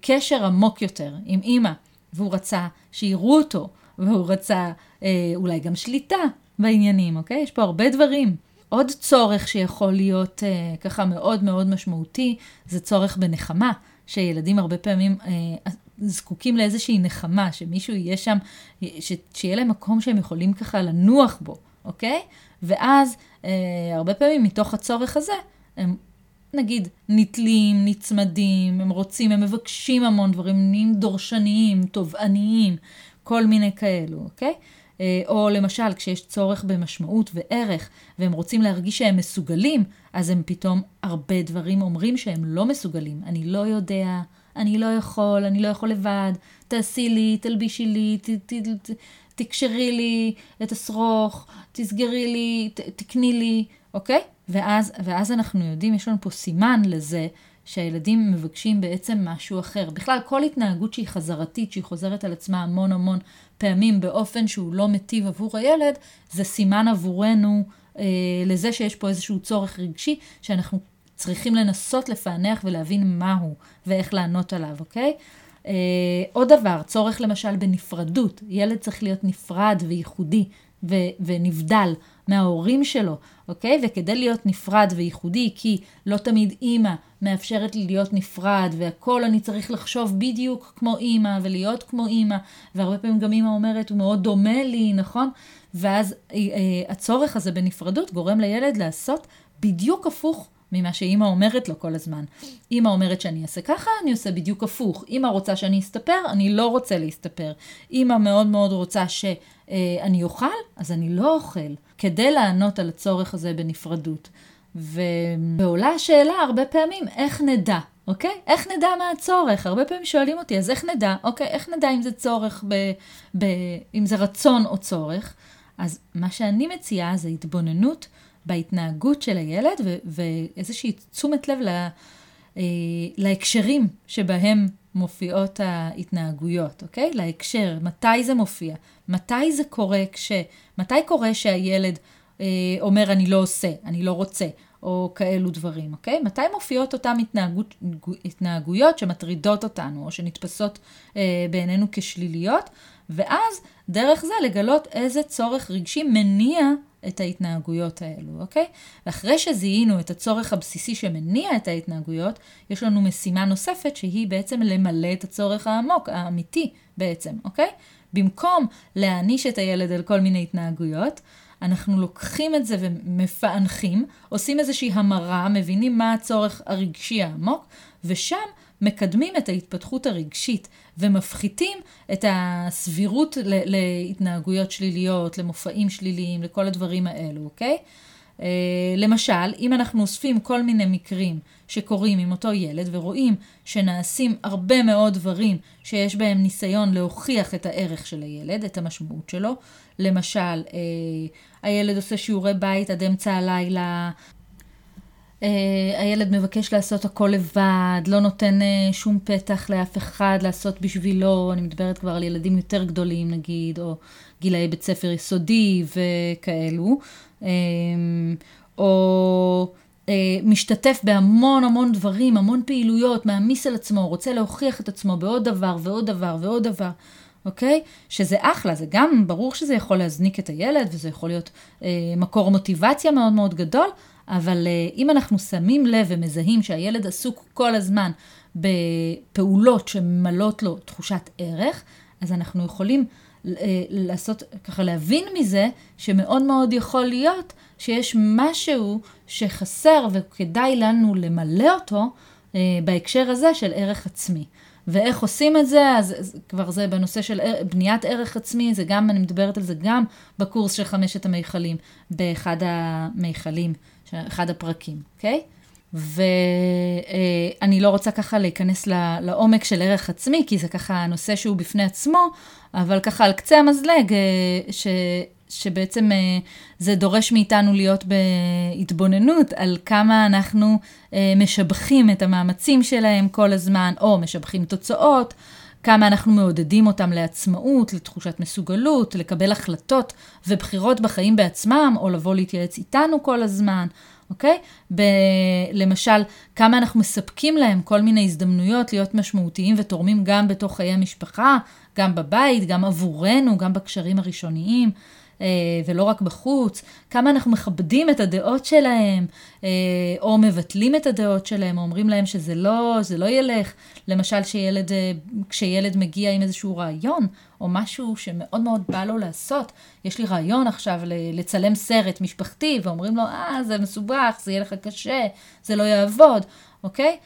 קשר עמוק יותר עם אמא, והוא רצה שיראו אותו, והוא רצה אה, אולי גם שליטה בעניינים, אוקיי? יש פה הרבה דברים. עוד צורך שיכול להיות אה, ככה מאוד מאוד משמעותי, זה צורך בנחמה, שילדים הרבה פעמים אה, זקוקים לאיזושהי נחמה, שמישהו יהיה שם, ש, שיהיה להם מקום שהם יכולים ככה לנוח בו, אוקיי? ואז אה, הרבה פעמים מתוך הצורך הזה, הם נגיד נטלים, נצמדים, הם רוצים, הם מבקשים המון דברים, נהיים דורשניים, תובעניים, כל מיני כאלו, אוקיי? או למשל, כשיש צורך במשמעות וערך, והם רוצים להרגיש שהם מסוגלים, אז הם פתאום הרבה דברים אומרים שהם לא מסוגלים. אני לא יודע, אני לא יכול, אני לא יכול לבד, תעשי לי, תלבישי לי, ת, ת, ת, תקשרי לי את הסרוך, תסגרי לי, ת, תקני לי, אוקיי? ואז, ואז אנחנו יודעים, יש לנו פה סימן לזה, שהילדים מבקשים בעצם משהו אחר. בכלל, כל התנהגות שהיא חזרתית, שהיא חוזרת על עצמה המון המון פעמים באופן שהוא לא מטיב עבור הילד, זה סימן עבורנו אה, לזה שיש פה איזשהו צורך רגשי, שאנחנו צריכים לנסות לפענח ולהבין מהו ואיך לענות עליו, אוקיי? אה, עוד דבר, צורך למשל בנפרדות. ילד צריך להיות נפרד וייחודי ו- ונבדל מההורים שלו, אוקיי? וכדי להיות נפרד וייחודי, כי לא תמיד אימא מאפשרת לי להיות נפרד, והכל אני צריך לחשוב בדיוק כמו אימא, ולהיות כמו אימא, והרבה פעמים גם אימא אומרת, הוא מאוד דומה לי, נכון? ואז אה, אה, הצורך הזה בנפרדות גורם לילד לעשות בדיוק הפוך ממה שאימא אומרת לו כל הזמן. אימא אומרת שאני אעשה ככה, אני עושה בדיוק הפוך. אימא רוצה שאני אסתפר, אני לא רוצה להסתפר. אימא מאוד מאוד רוצה ש... אני אוכל, אז אני לא אוכל, כדי לענות על הצורך הזה בנפרדות. ועולה השאלה הרבה פעמים, איך נדע, אוקיי? איך נדע מה הצורך? הרבה פעמים שואלים אותי, אז איך נדע? אוקיי, איך נדע אם זה צורך, ב... ב... אם זה רצון או צורך? אז מה שאני מציעה זה התבוננות בהתנהגות של הילד, ו... ואיזושהי תשומת לב לה... להקשרים שבהם מופיעות ההתנהגויות, אוקיי? להקשר, מתי זה מופיע, מתי זה קורה, כש, מתי קורה שהילד אה, אומר אני לא עושה, אני לא רוצה, או כאלו דברים, אוקיי? מתי מופיעות אותן התנהגות, התנהגויות שמטרידות אותנו, או שנתפסות אה, בעינינו כשליליות, ואז דרך זה לגלות איזה צורך רגשי מניע את ההתנהגויות האלו, אוקיי? ואחרי שזיהינו את הצורך הבסיסי שמניע את ההתנהגויות, יש לנו משימה נוספת שהיא בעצם למלא את הצורך העמוק, האמיתי בעצם, אוקיי? במקום להעניש את הילד על כל מיני התנהגויות, אנחנו לוקחים את זה ומפענחים, עושים איזושהי המרה, מבינים מה הצורך הרגשי העמוק, ושם מקדמים את ההתפתחות הרגשית ומפחיתים את הסבירות להתנהגויות שליליות, למופעים שליליים, לכל הדברים האלו, אוקיי? למשל, אם אנחנו אוספים כל מיני מקרים שקורים עם אותו ילד ורואים שנעשים הרבה מאוד דברים שיש בהם ניסיון להוכיח את הערך של הילד, את המשמעות שלו, למשל, הילד עושה שיעורי בית עד אמצע הלילה, הילד מבקש לעשות הכל לבד, לא נותן שום פתח לאף אחד לעשות בשבילו, אני מדברת כבר על ילדים יותר גדולים נגיד, או גילאי בית ספר יסודי וכאלו, או משתתף בהמון המון דברים, המון פעילויות, מאמיס על עצמו, רוצה להוכיח את עצמו בעוד דבר ועוד דבר ועוד דבר, אוקיי? שזה אחלה, זה גם ברור שזה יכול להזניק את הילד, וזה יכול להיות מקור מוטיבציה מאוד מאוד גדול, אבל אם אנחנו שמים לב ומזהים שהילד עסוק כל הזמן בפעולות שמלות לו תחושת ערך, אז אנחנו יכולים לעשות, ככה להבין מזה שמאוד מאוד יכול להיות שיש משהו שחסר וכדאי לנו למלא אותו בהקשר הזה של ערך עצמי. ואיך עושים את זה, אז כבר זה בנושא של בניית ערך עצמי, זה גם, אני מדברת על זה גם בקורס של חמשת המיכלים, באחד המיכלים, אחד הפרקים, אוקיי? ואני לא רוצה ככה להיכנס לעומק של ערך עצמי, כי זה ככה נושא שהוא בפני עצמו, אבל ככה על קצה המזלג, שבעצם זה דורש מאיתנו להיות בהתבוננות על כמה אנחנו משבחים את המאמצים שלהם כל הזמן, או משבחים תוצאות, כמה אנחנו מעודדים אותם לעצמאות, לתחושת מסוגלות, לקבל החלטות ובחירות בחיים בעצמם, או לבוא להתייעץ איתנו כל הזמן, אוקיי? ב- למשל, כמה אנחנו מספקים להם כל מיני הזדמנויות להיות משמעותיים ותורמים גם בתוך חיי המשפחה, גם בבית, גם עבורנו, גם בקשרים הראשוניים, ולא רק בחוץ, כמה אנחנו מכבדים את הדעות שלהם, או מבטלים את הדעות שלהם, או אומרים להם שזה לא, זה לא ילך. למשל, שילד, כשילד מגיע עם איזשהו רעיון, או משהו שמאוד מאוד בא לו לעשות, יש לי רעיון עכשיו לצלם סרט משפחתי, ואומרים לו, אה, זה מסובך, זה יהיה לך קשה, זה לא יעבוד, אוקיי?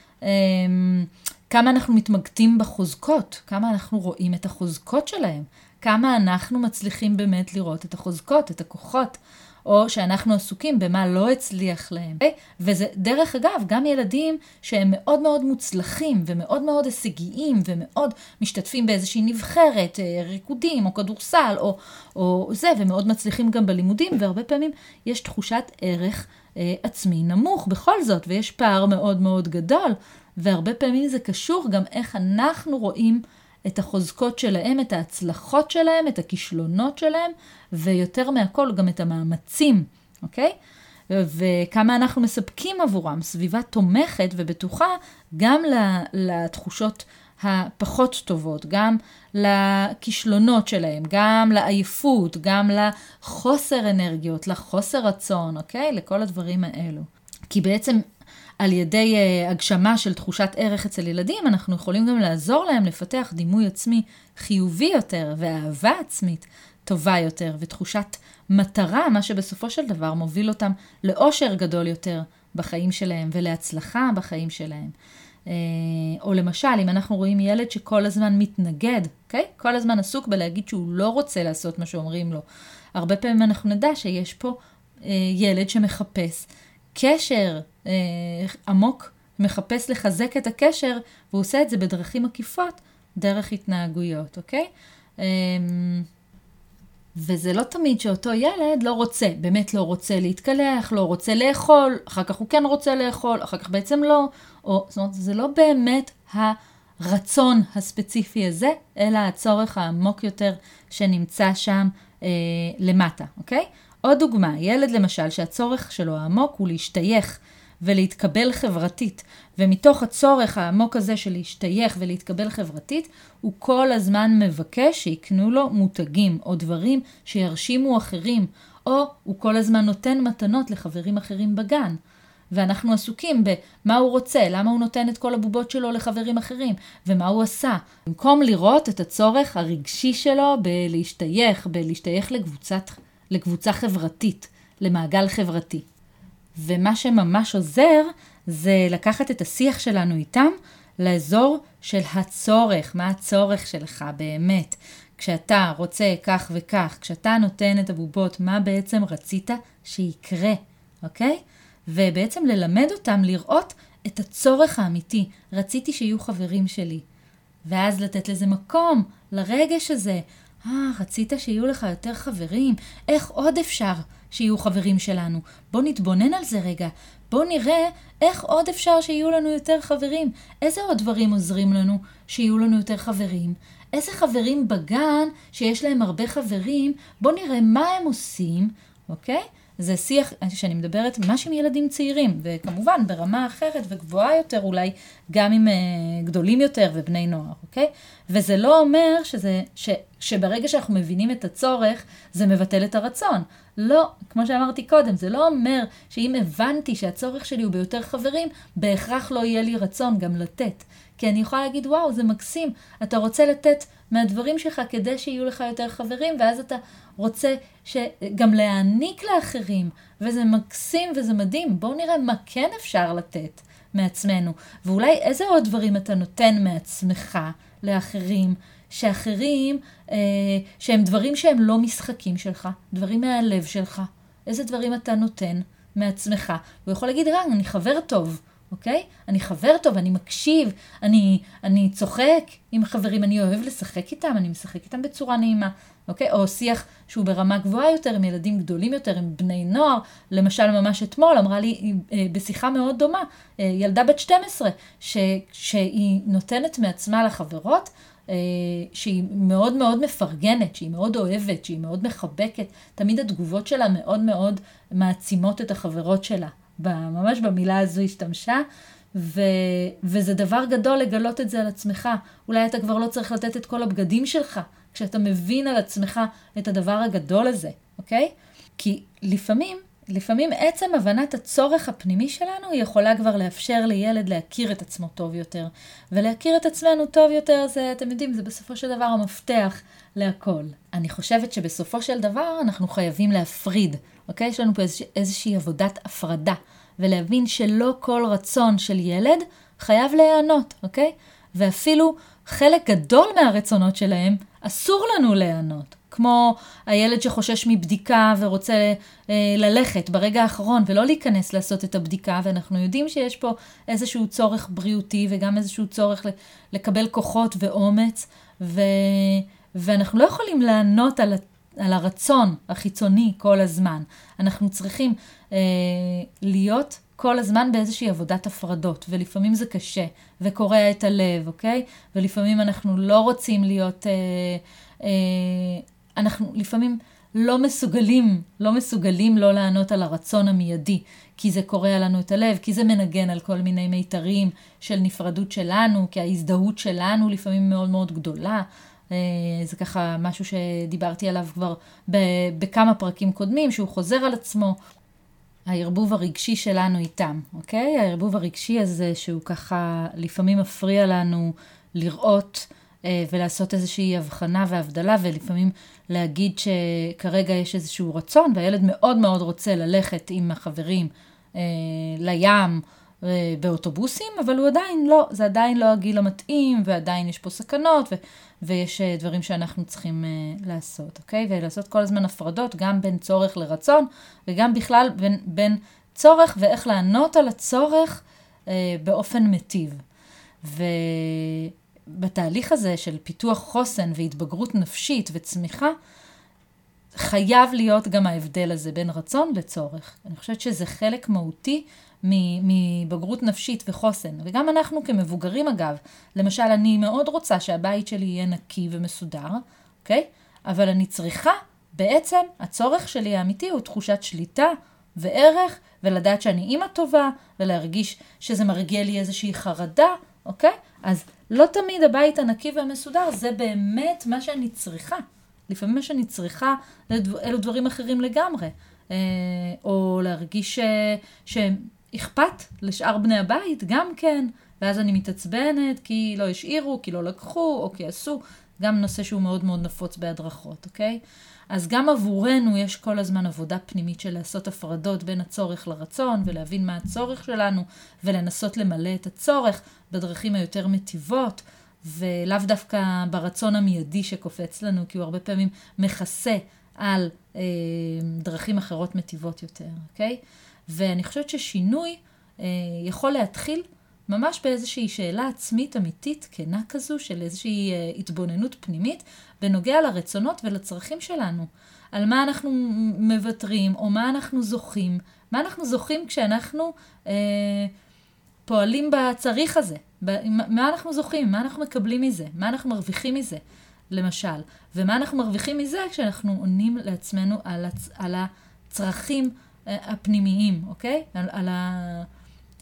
כמה אנחנו מתמקדים בחוזקות, כמה אנחנו רואים את החוזקות שלהם, כמה אנחנו מצליחים באמת לראות את החוזקות, את הכוחות, או שאנחנו עסוקים במה לא הצליח להם. וזה דרך אגב, גם ילדים שהם מאוד מאוד מוצלחים, ומאוד מאוד הישגיים, ומאוד משתתפים באיזושהי נבחרת, ריקודים, או כדורסל, או, או זה, ומאוד מצליחים גם בלימודים, והרבה פעמים יש תחושת ערך עצמי נמוך בכל זאת, ויש פער מאוד מאוד גדול, והרבה פעמים זה קשור גם איך אנחנו רואים את החוזקות שלהם, את ההצלחות שלהם, את הכישלונות שלהם, ויותר מהכל גם את המאמצים, אוקיי? וכמה אנחנו מספקים עבורם, סביבה תומכת ובטוחה, גם לתחושות הפחות טובות, גם לכישלונות שלהם, גם לעייפות, גם לחוסר אנרגיות, לחוסר רצון, אוקיי? לכל הדברים האלו. כי בעצם על ידי uh, הגשמה של תחושת ערך אצל ילדים, אנחנו יכולים גם לעזור להם לפתח דימוי עצמי חיובי יותר, ואהבה עצמית טובה יותר, ותחושת מטרה, מה שבסופו של דבר מוביל אותם לאושר גדול יותר בחיים שלהם, ולהצלחה בחיים שלהם. Uh, או למשל, אם אנחנו רואים ילד שכל הזמן מתנגד, okay? כל הזמן עסוק בלהגיד שהוא לא רוצה לעשות מה שאומרים לו. הרבה פעמים אנחנו נדע שיש פה uh, ילד שמחפש קשר אה, עמוק, מחפש לחזק את הקשר, והוא עושה את זה בדרכים עקיפות, דרך התנהגויות, אוקיי? אה, וזה לא תמיד שאותו ילד לא רוצה, באמת לא רוצה להתקלח, לא רוצה לאכול, אחר כך הוא כן רוצה לאכול, אחר כך בעצם לא, או, זאת אומרת, זה לא באמת הרצון הספציפי הזה, אלא הצורך העמוק יותר שנמצא שם אה, למטה, אוקיי? עוד דוגמה, ילד למשל שהצורך שלו העמוק הוא להשתייך ולהתקבל חברתית, ומתוך הצורך העמוק הזה של להשתייך ולהתקבל חברתית, הוא כל הזמן מבקש שיקנו לו מותגים או דברים שירשימו אחרים, או הוא כל הזמן נותן מתנות לחברים אחרים בגן. ואנחנו עסוקים במה הוא רוצה, למה הוא נותן את כל הבובות שלו לחברים אחרים, ומה הוא עשה. במקום לראות את הצורך הרגשי שלו בלהשתייך, בלהשתייך לקבוצת חברתית, לקבוצה חברתית, למעגל חברתי. ומה שממש עוזר, זה לקחת את השיח שלנו איתם, לאזור של הצורך, מה הצורך שלך באמת. כשאתה רוצה כך וכך, כשאתה נותן את הבובות, מה בעצם רצית שיקרה, אוקיי? ובעצם ללמד אותם לראות את הצורך האמיתי. רציתי שיהיו חברים שלי. ואז לתת לזה מקום, לרגש הזה, אה, רצית שיהיו לך יותר חברים? איך עוד אפשר שיהיו חברים שלנו? בוא נתבונן על זה רגע. בוא נראה איך עוד אפשר שיהיו לנו יותר חברים. איזה עוד דברים עוזרים לנו שיהיו לנו יותר חברים? איזה חברים בגן שיש להם הרבה חברים? בוא נראה מה הם עושים, אוקיי? זה שיח שאני מדברת ממש עם ילדים צעירים, וכמובן ברמה אחרת וגבוהה יותר, אולי גם עם uh, גדולים יותר ובני נוער, אוקיי? וזה לא אומר שזה, ש, שברגע שאנחנו מבינים את הצורך, זה מבטל את הרצון. לא, כמו שאמרתי קודם, זה לא אומר שאם הבנתי שהצורך שלי הוא ביותר חברים, בהכרח לא יהיה לי רצון גם לתת. כי אני יכולה להגיד, וואו, זה מקסים, אתה רוצה לתת מהדברים שלך כדי שיהיו לך יותר חברים, ואז אתה רוצה גם להעניק לאחרים, וזה מקסים וזה מדהים. בואו נראה מה כן אפשר לתת מעצמנו, ואולי איזה עוד דברים אתה נותן מעצמך לאחרים, שאחרים, אה, שהם דברים שהם לא משחקים שלך, דברים מהלב שלך. איזה דברים אתה נותן מעצמך? הוא יכול להגיד, רן, אני חבר טוב, אוקיי? אני חבר טוב, אני מקשיב, אני, אני צוחק עם חברים, אני אוהב לשחק איתם, אני משחק איתם בצורה נעימה, אוקיי? או שיח שהוא ברמה גבוהה יותר, עם ילדים גדולים יותר, עם בני נוער. למשל, ממש אתמול, אמרה לי, בשיחה מאוד דומה, ילדה בת שתים עשרה, ש, שהיא נותנת מעצמה לחברות, שהיא מאוד מאוד מפרגנת, שהיא מאוד אוהבת, שהיא מאוד מחבקת. תמיד התגובות שלה מאוד מאוד מעצימות את החברות שלה. ממש במילה הזו השתמשה, ו, וזה דבר גדול לגלות את זה על עצמך. אולי אתה כבר לא צריך לתת את כל הבגדים שלך, כשאתה מבין על עצמך את הדבר הגדול הזה, אוקיי? כי לפעמים, לפעמים עצם הבנת הצורך הפנימי שלנו, היא יכולה כבר לאפשר לילד להכיר את עצמו טוב יותר. ולהכיר את עצמנו טוב יותר, זה, אתם יודעים, זה בסופו של דבר המפתח להכל. אני חושבת שבסופו של דבר אנחנו חייבים להפריד, אוקיי? יש לנו פה איזוש, איזושהי עבודת הפרדה, ולהבין שלא כל רצון של ילד חייב להיענות, אוקיי? ואפילו חלק גדול מהרצונות שלהם אסור לנו להיענות. כמו הילד שחושש מבדיקה ורוצה אה, ללכת ברגע האחרון ולא להיכנס לעשות את הבדיקה, ואנחנו יודעים שיש פה איזשהו צורך בריאותי וגם איזשהו צורך לקבל כוחות ואומץ, ו... ואנחנו לא יכולים לענות על, על הרצון החיצוני כל הזמן. אנחנו צריכים אה, להיות כל הזמן באיזושהי עבודת הפרדות, ולפעמים זה קשה וקורע את הלב, אוקיי? ולפעמים אנחנו לא רוצים להיות... אה, אה, אנחנו לפעמים לא מסוגלים, לא מסוגלים לא לענות על הרצון המיידי, כי זה קורא לנו את הלב, כי זה מנגן על כל מיני מיתרים של נפרדות שלנו, כי ההזדהות שלנו לפעמים מאוד מאוד גדולה. זה ככה משהו שדיברתי עליו כבר בכמה פרקים קודמים, שהוא חוזר על עצמו, הערבוב הרגשי שלנו איתם, אוקיי? הערבוב הרגשי הזה שהוא ככה לפעמים מפריע לנו לראות ולעשות איזושהי הבחנה והבדלה, ולפעמים להגיד שכרגע יש איזשהו רצון, והילד מאוד מאוד רוצה ללכת עם החברים אה, לים אה, באוטובוסים, אבל הוא עדיין לא, זה עדיין לא הגיל המתאים, ועדיין יש פה סכנות, ו, ויש אה, דברים שאנחנו צריכים אה, לעשות, אוקיי? ולעשות כל הזמן הפרדות, גם בין צורך לרצון, וגם בכלל בין, בין צורך ואיך לענות על הצורך אה, באופן מטיב. ו... בתהליך הזה של פיתוח חוסן והתבגרות נפשית וצמיחה, חייב להיות גם ההבדל הזה בין רצון לצורך. אני חושבת שזה חלק מהותי מבגרות נפשית וחוסן. וגם אנחנו כמבוגרים אגב, למשל אני מאוד רוצה שהבית שלי יהיה נקי ומסודר, אוקיי? אבל אני צריכה, בעצם הצורך שלי האמיתי הוא תחושת שליטה וערך, ולדעת שאני אימא טובה, ולהרגיש שזה מרגיע לי איזושהי חרדה, אוקיי? אז לא תמיד הבית הנקי והמסודר, זה באמת מה שאני צריכה. לפעמים מה שאני צריכה, אלו דברים אחרים לגמרי. או להרגיש שאכפת לשאר בני הבית, גם כן. ואז אני מתעצבנת, כי לא השאירו, כי לא לקחו, או כי עשו. גם נושא שהוא מאוד מאוד נפוץ בהדרכות, אוקיי? אז גם עבורנו יש כל הזמן עבודה פנימית של לעשות הפרדות בין הצורך לרצון, ולהבין מה הצורך שלנו, ולנסות למלא את הצורך בדרכים היותר מטיבות, ולאו דווקא ברצון המיידי שקופץ לנו, כי הוא הרבה פעמים מכסה על אה, דרכים אחרות מטיבות יותר, אוקיי? ואני חושבת ששינוי אה, יכול להתחיל ממש באיזושהי שאלה עצמית אמיתית, כנה כזו, של איזושהי התבוננות פנימית, בנוגע לרצונות ולצרכים שלנו. על מה אנחנו מבטרים, או מה אנחנו זוכים, מה אנחנו זוכים כשאנחנו אה, פועלים בצריך הזה. מה אנחנו זוכים, מה אנחנו מקבלים מזה, מה אנחנו מרוויחים מזה, למשל. ומה אנחנו מרוויחים מזה כשאנחנו עונים לעצמנו על, הצ... על הצרכים הפנימיים, אוקיי? על, על ה...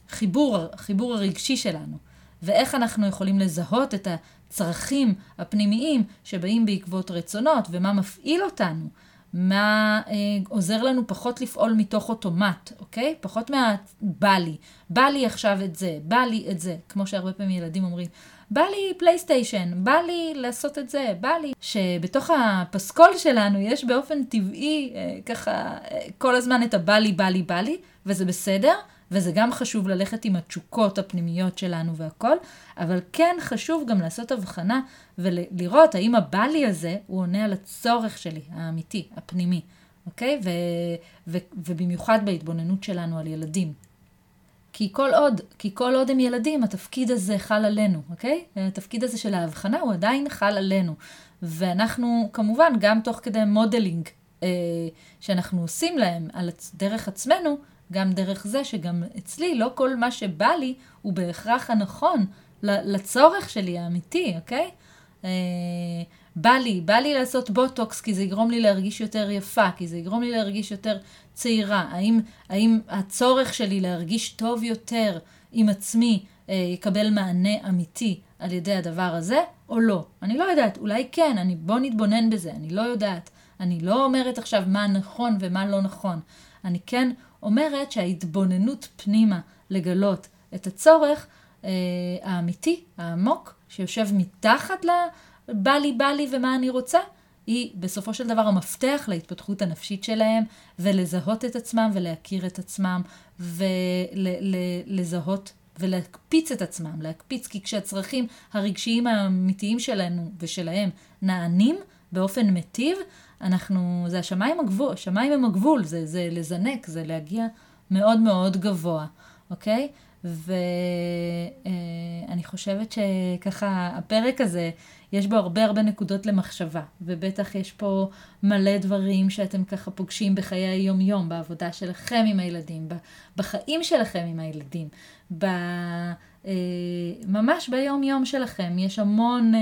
חיבור, חיבור הרגשי שלנו, ואיך אנחנו יכולים לזהות את הצרכים הפנימיים שבאים בעקבות רצונות, ומה מפעיל אותנו, מה אה, עוזר לנו פחות לפעול מתוך אוטומט, אוקיי? פחות מה בא לי, בא לי עכשיו את זה, בא לי את זה, כמו שהרבה פעמים ילדים אומרים, בא לי פלייסטיישן, בא לי לעשות את זה, בא לי. שבתוך הפסקול שלנו יש באופן טבעי אה, ככה אה, כל הזמן את הבא לי, בא לי, בא לי, וזה בסדר, וזה גם חשוב ללכת עם התשוקות הפנימיות שלנו והכל, אבל כן חשוב גם לעשות הבחנה ולראות האם הבא לי הזה הוא עונה על הצורך שלי, האמיתי, הפנימי, אוקיי? ו- ו- ובמיוחד בהתבוננות שלנו על ילדים. כי כל עוד, כי כל עוד הם ילדים, התפקיד הזה חל עלינו, אוקיי? התפקיד הזה של ההבחנה הוא עדיין חל עלינו. ואנחנו, כמובן, גם תוך כדי מודלינג, אה, שאנחנו עושים להם על דרך עצמנו, גם דרך זה שגם אצלי, לא כל מה שבא לי הוא בהכרח הנכון לצורך שלי האמיתי, אוקיי? אה, בא לי, בא לי לעשות בוטוקס כי זה יגרום לי להרגיש יותר יפה, כי זה יגרום לי להרגיש יותר צעירה. האם, האם הצורך שלי להרגיש טוב יותר עם עצמי אה, יקבל מענה אמיתי על ידי הדבר הזה, או לא? אני לא יודעת, אולי כן, אני, בוא נתבונן בזה, אני לא יודעת. אני לא אומרת עכשיו מה נכון ומה לא נכון. אני כן אומרת שההתבוננות פנימה לגלות את הצורך אה, האמיתי, העמוק, שיושב מתחת ל... בא לי, בא לי ומה אני רוצה, היא בסופו של דבר המפתח להתפתחות הנפשית שלהם, ולזהות את עצמם ולהכיר את עצמם, ולזהות ולהקפיץ את עצמם, להקפיץ, כי כשהצרכים הרגשיים האמיתיים שלנו ושלהם נענים באופן מטיב, אנחנו, זה השמיים הגבול, השמיים הם הגבול, זה, זה לזנק, זה להגיע מאוד מאוד גבוה, אוקיי? ואני חושבת שככה הפרק הזה יש בו הרבה הרבה נקודות למחשבה, ובטח יש פה מלא דברים שאתם ככה פוגשים בחיי היום יום, בעבודה שלכם עם הילדים, בחיים שלכם עם הילדים, ממש ביום יום שלכם. יש המון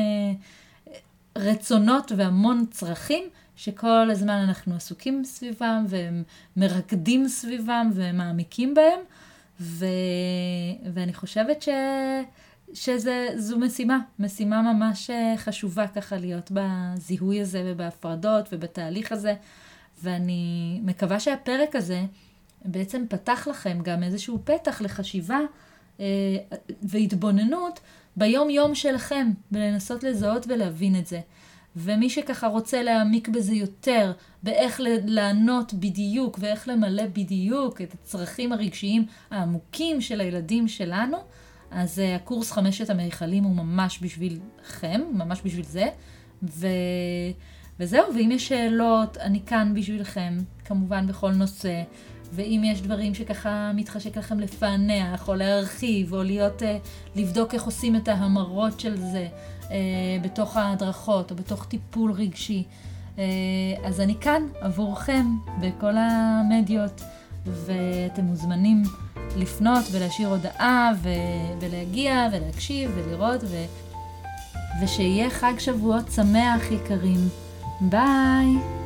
רצונות והמון צרכים שכל הזמן אנחנו עסוקים סביבם ומרקדים סביבם ומעמיקים בהם, ו... ואני חושבת ש... שזה, זו משימה, משימה ממש חשובה ככה להיות בזיהוי הזה ובהפרדות ובתהליך הזה, ואני מקווה שהפרק הזה בעצם פתח לכם גם איזשהו פתח לחשיבה אה, והתבוננות ביום יום שלכם, ולנסות לזהות ולהבין את זה. ומי שככה רוצה להעמיק בזה יותר, באיך לענות בדיוק ואיך למלא בדיוק את הצרכים הרגשיים העמוקים של הילדים שלנו, אז הקורס חמשת המיכלים הוא ממש בשבילכם, ממש בשביל זה. ו... וזהו, ואם יש שאלות, אני כאן בשבילכם, כמובן בכל נושא. ואם יש דברים שככה מתחשק לכם לפענח, או להרחיב, או להיות, לבדוק איך עושים את ההמרות של זה, בתוך ההדרכות, או בתוך טיפול רגשי, אז אני כאן עבורכם בכל המדיות, ואתם מוזמנים לפנות ולהשאיר הודעה, ולהגיע ולהקשיב ולראות, ושיהיה חג שבועות שמח יקרים. ביי!